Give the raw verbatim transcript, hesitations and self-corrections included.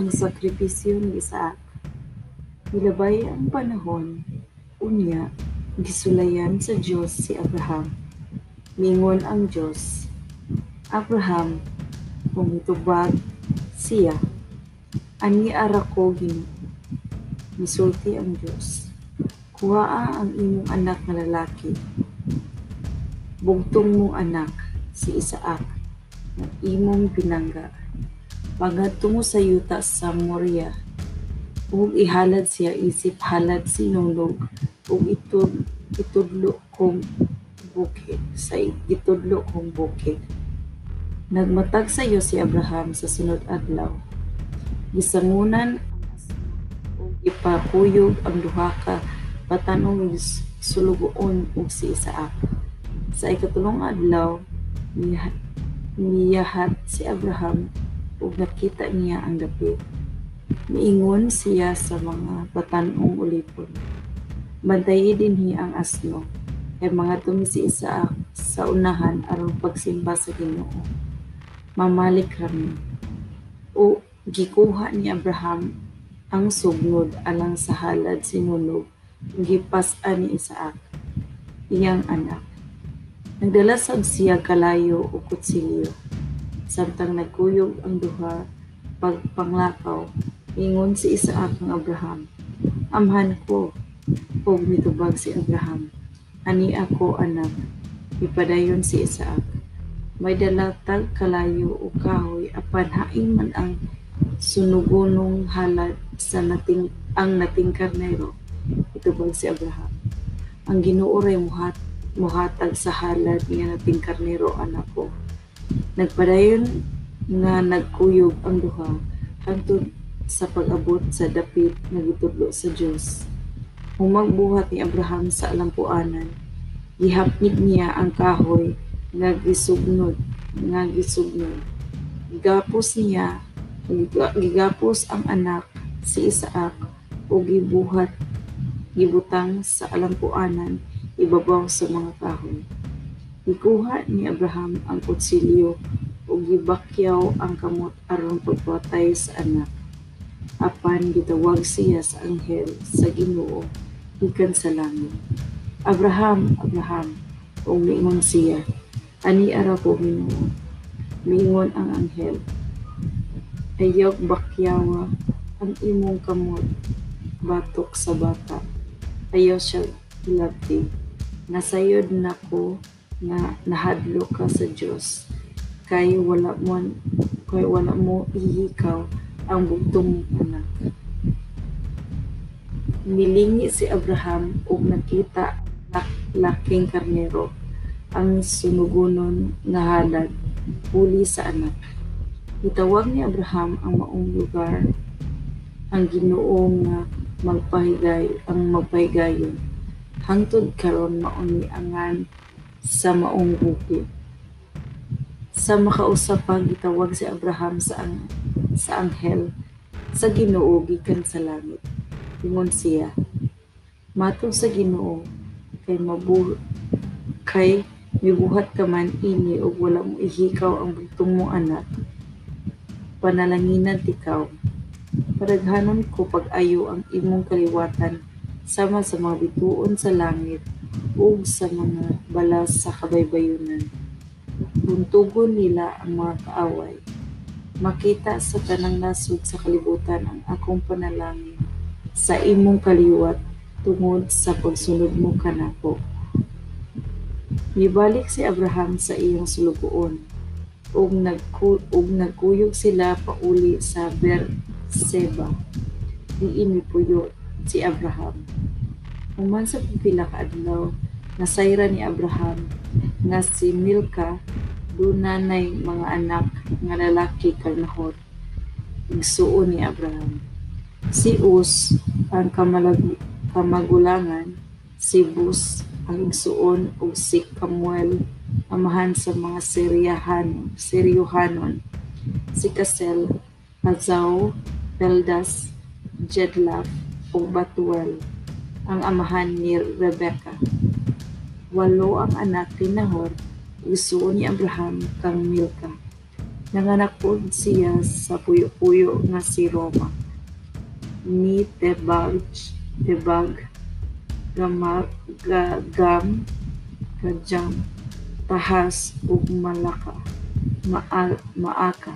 ang sakripisyo ni Isaac. Nilabay ang panahon, unya, gisulayan sa Diyos si Abraham. Mingon ang Diyos, Abraham, umitubag siya. Ani arakogin, misulti ang Diyos. Kuhaa ang imong anak na lalaki. Bugtong mong anak, si Isaac, na imong pinangga. Paghatungo sa yuta sa Moria, ug ihalad siya isip halad sinulog, ug itud, itudlo kong bukid, sa itudlo kong bukid. Nagmatag sa iyo si Abraham sa sunod adlaw. Gisangunan ang asno, ug ipakuyog ang duha ka patanong sulugoon ug si Isaac. Sa ikatulong adlaw, niyahat si Abraham ug nakita niya ang dapit. Miingon siya sa mga batanong ulipon. Bantayi dinhi ang asno, kay mga tumi si Isaac sa unahan aron pagsimba sa Ginoo. Mamalik rami. O gikuha ni Abraham ang sugnod alang sa halad sinulog, gipas-an ni Isaac, iyang anak. Nagdala sab siya kalayo o kutsilyo. Samtang nagkuyog ang duha pagpanglakaw, ingon si Isaac ng Abraham, amhan ko, og mitubag si Abraham, ani ako anak, ipadayon si Isaac, may dalatag kalayo o kahoy, apan haing man ang sunugunong halad sa nating ang nating karnero, itubag si Abraham. Ang Ginoo ray muhat, muhatag sa halad nga nating karnero, anak ko. Nagpadayon nga nagkuyog ang duha hangtod sa pag-abot sa dapit nga gitudlo sa Dios. Humagbuhat ni Abraham sa alampuanan, gihapnig niya ang kahoy nga gisugnod nga gisugnod. Gigapos niya, gigapos ang anak si Isaac ug gibuhat gibutang sa alampuanan ibabaw sa mga kahoy. Ikuha ni Abraham ang kutsilyo o gibakyaw ang kamot aron pagpatay sa anak. Apan gitawag siya sa anghel sa Ginoo gikan sa langit. Abraham, Abraham, o miingon siya, ani ara ko Ginoo. Miingon ang anghel, ayog bakyawa ang imong kamot, batok sa bata. Ayaw siya ilabti, nasayod na ko na nahadlo ka sa Diyos, kay wala mo kay wala mo ihikaw ang bugtong mong anak. Nilingi si Abraham ug nakita ang laking karnero, ang sunugunon nga halad puli sa anak. Itawag ni Abraham ang maong lugar ang Ginoo nga magpahigay ang magpahigayon hangtod karon mauni angan sa maong bukid. Sa makausap pa gitawag si Abraham sa ang, sa anghel sa Ginoo gikan sa langit. Ingon siya, matong sa Ginoo kay mabuh kay mibuhat ka man ini ug wala mo ihikaw ang bugtong mong anak. Panalanginan tikaw, paraghanon ko pag-ayo ang imong kaliwatan sama sa mga bituon sa langit ug sa mga balas sa kabaybayunan. Buntugon nila ang mga kaaway. Makita sa tanang nasod sa kalibutan ang akong panalangin sa imong kaliwat tungod sa pagsunod mo kanako. Nibalik si Abraham sa iyong sulugoon ug nagku ug nagkuyog sila pauli sa Berseba. Diin mipuyo si Abraham. Human sa pipila ka adlaw, nasayra ni Abraham nga si Milka dunay mga anak nga lalaki kalnahod. Igsuon ni Abraham, si Uz ang kamalag- kamagulangan, si Bus ang igsuon ug si Kamuel amahan sa mga Seryahan, Seryohanon, si Kasel, Hazaw, Peldas, Jedlaf ug Batuel ang amahan ni Rebecca. Walo ang anak ni Nahor, igsuon ni Abraham kang Milka. Nanganak po siya sa puyo-puyo nga si Roma, ni Tebag, Tebag, Gamagagam, Kajam, Tahas ug Malaka, Maal, Maaka,